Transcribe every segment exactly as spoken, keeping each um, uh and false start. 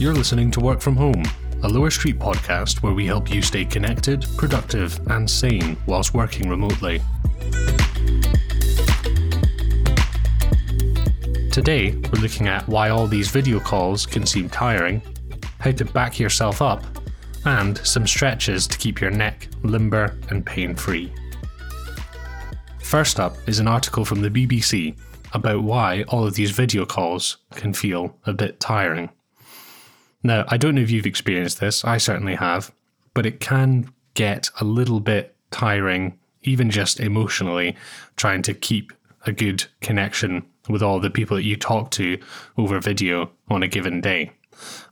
You're listening to Work From Home, a Lower Street podcast where we help you stay connected, productive, and sane whilst working remotely. Today, we're looking at why all these video calls can seem tiring, how to back yourself up, and some stretches to keep your neck limber and pain-free. First up is an article from the B B C about why all of these video calls can feel a bit tiring. Now, I don't know if you've experienced this, I certainly have, but it can get a little bit tiring, even just emotionally, trying to keep a good connection with all the people that you talk to over video on a given day.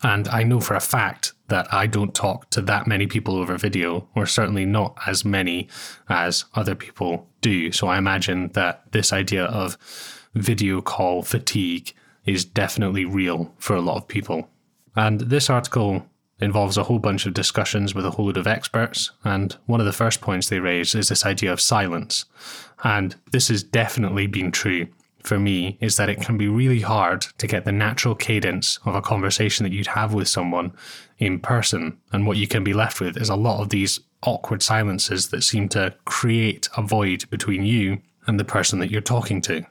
And I know for a fact that I don't talk to that many people over video, or certainly not as many as other people do. So I imagine that this idea of video call fatigue is definitely real for a lot of people. And this article involves a whole bunch of discussions with a whole load of experts. And one of the first points they raise is this idea of silence. And this has definitely been true for me, is that it can be really hard to get the natural cadence of a conversation that you'd have with someone in person. And what you can be left with is a lot of these awkward silences that seem to create a void between you and the person that you're talking to.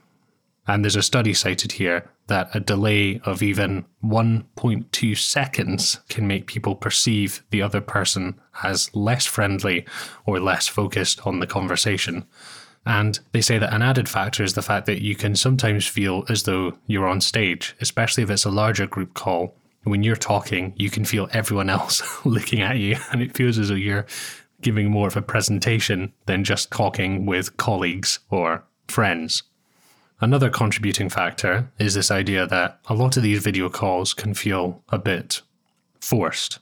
And there's a study cited here that a delay of even one point two seconds can make people perceive the other person as less friendly or less focused on the conversation. And they say that an added factor is the fact that you can sometimes feel as though you're on stage, especially if it's a larger group call. When you're talking, you can feel everyone else looking at you, and it feels as though you're giving more of a presentation than just talking with colleagues or friends. Another contributing factor is this idea that a lot of these video calls can feel a bit forced.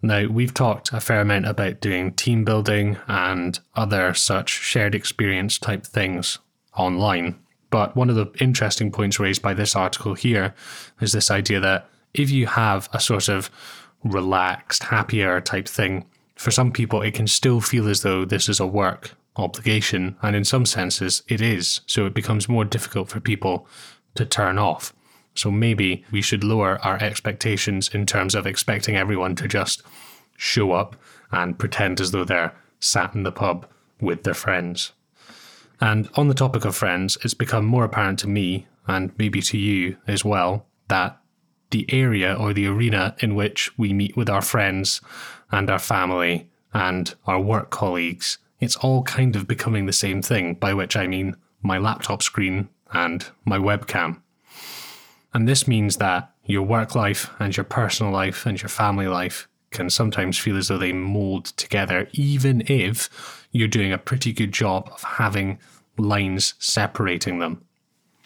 Now, we've talked a fair amount about doing team building and other such shared experience type things online. But one of the interesting points raised by this article here is this idea that if you have a sort of relaxed, happier type thing, for some people it can still feel as though this is a work obligation. And in some senses it is. So it becomes more difficult for people to turn off. So maybe we should lower our expectations in terms of expecting everyone to just show up and pretend as though they're sat in the pub with their friends. And on the topic of friends, it's become more apparent to me, and maybe to you as well, that the area or the arena in which we meet with our friends and our family and our work colleagues, it's all kind of becoming the same thing, by which I mean my laptop screen and my webcam. And this means that your work life and your personal life and your family life can sometimes feel as though they mold together, even if you're doing a pretty good job of having lines separating them.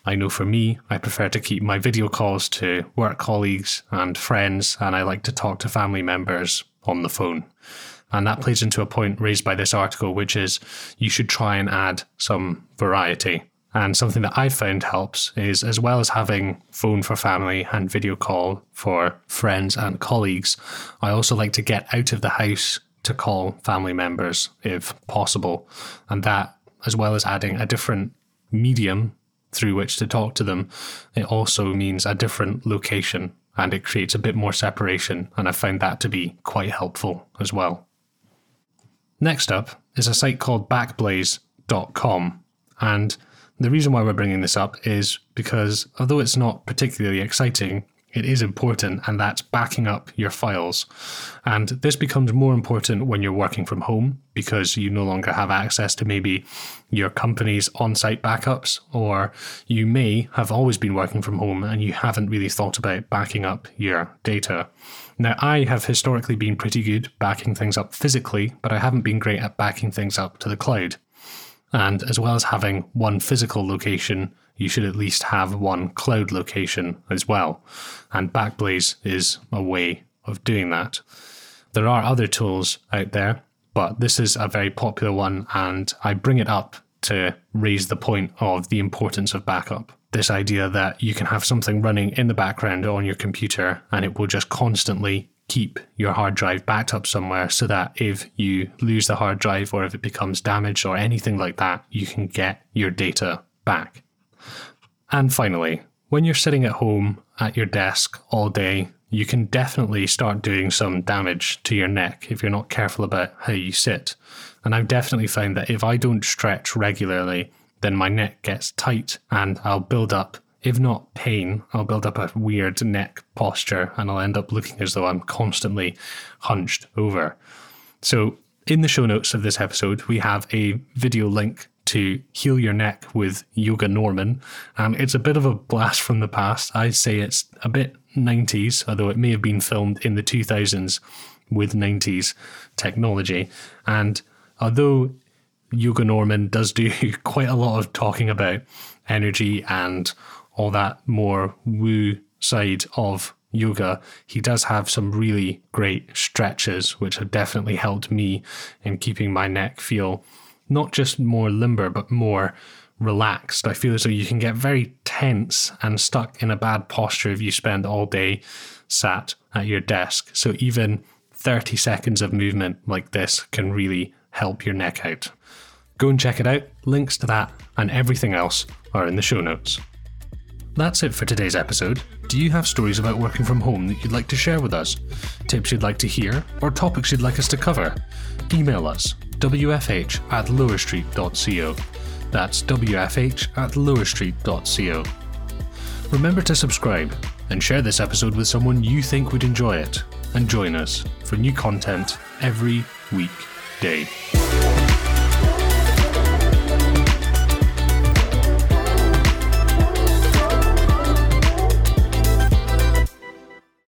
I know for me, I prefer to keep my video calls to work colleagues and friends, and I like to talk to family members on the phone. And that plays into a point raised by this article, which is you should try and add some variety. And something that I've found helps is, as well as having phone for family and video call for friends and colleagues, I also like to get out of the house to call family members if possible. And that, as well as adding a different medium through which to talk to them, it also means a different location, and it creates a bit more separation. And I found that to be quite helpful as well. Next up is a site called backblaze dot com. And the reason why we're bringing this up is because, although it's not particularly exciting, it is important, and that's backing up your files. And this becomes more important when you're working from home, because you no longer have access to maybe your company's on-site backups, or you may have always been working from home and you haven't really thought about backing up your data. Now, I have historically been pretty good backing things up physically, but I haven't been great at backing things up to the cloud. And as well as having one physical location, you should at least have one cloud location as well. And Backblaze is a way of doing that. There are other tools out there, but this is a very popular one, and I bring it up to raise the point of the importance of backup. This idea that you can have something running in the background on your computer, and it will just constantly keep your hard drive backed up somewhere, so that if you lose the hard drive or if it becomes damaged or anything like that, you can get your data back. And finally, when you're sitting at home at your desk all day, you can definitely start doing some damage to your neck if you're not careful about how you sit. And I've definitely found that if I don't stretch regularly, then my neck gets tight and I'll build up, if not pain, I'll build up a weird neck posture and I'll end up looking as though I'm constantly hunched over. So in the show notes of this episode, we have a video link to Heal Your Neck with Yoga Norman. Um, it's a bit of a blast from the past. I say it's a bit nineties, although it may have been filmed in the two thousands with nineties technology. And although Yoga Norman does do quite a lot of talking about energy and all that more woo side of yoga, he does have some really great stretches, which have definitely helped me in keeping my neck feel not just more limber, but more relaxed. I feel as though you can get very tense and stuck in a bad posture if you spend all day sat at your desk. So even thirty seconds of movement like this can really help your neck out. Go and check it out. Links to that and everything else are in the show notes. That's it for today's episode. Do you have stories about working from home that you'd like to share with us? Tips you'd like to hear or topics you'd like us to cover? Email us w f h at lower street dot co. That's w f h at lower street dot co. Remember to subscribe and share this episode with someone you think would enjoy it, and join us for new content every weekday.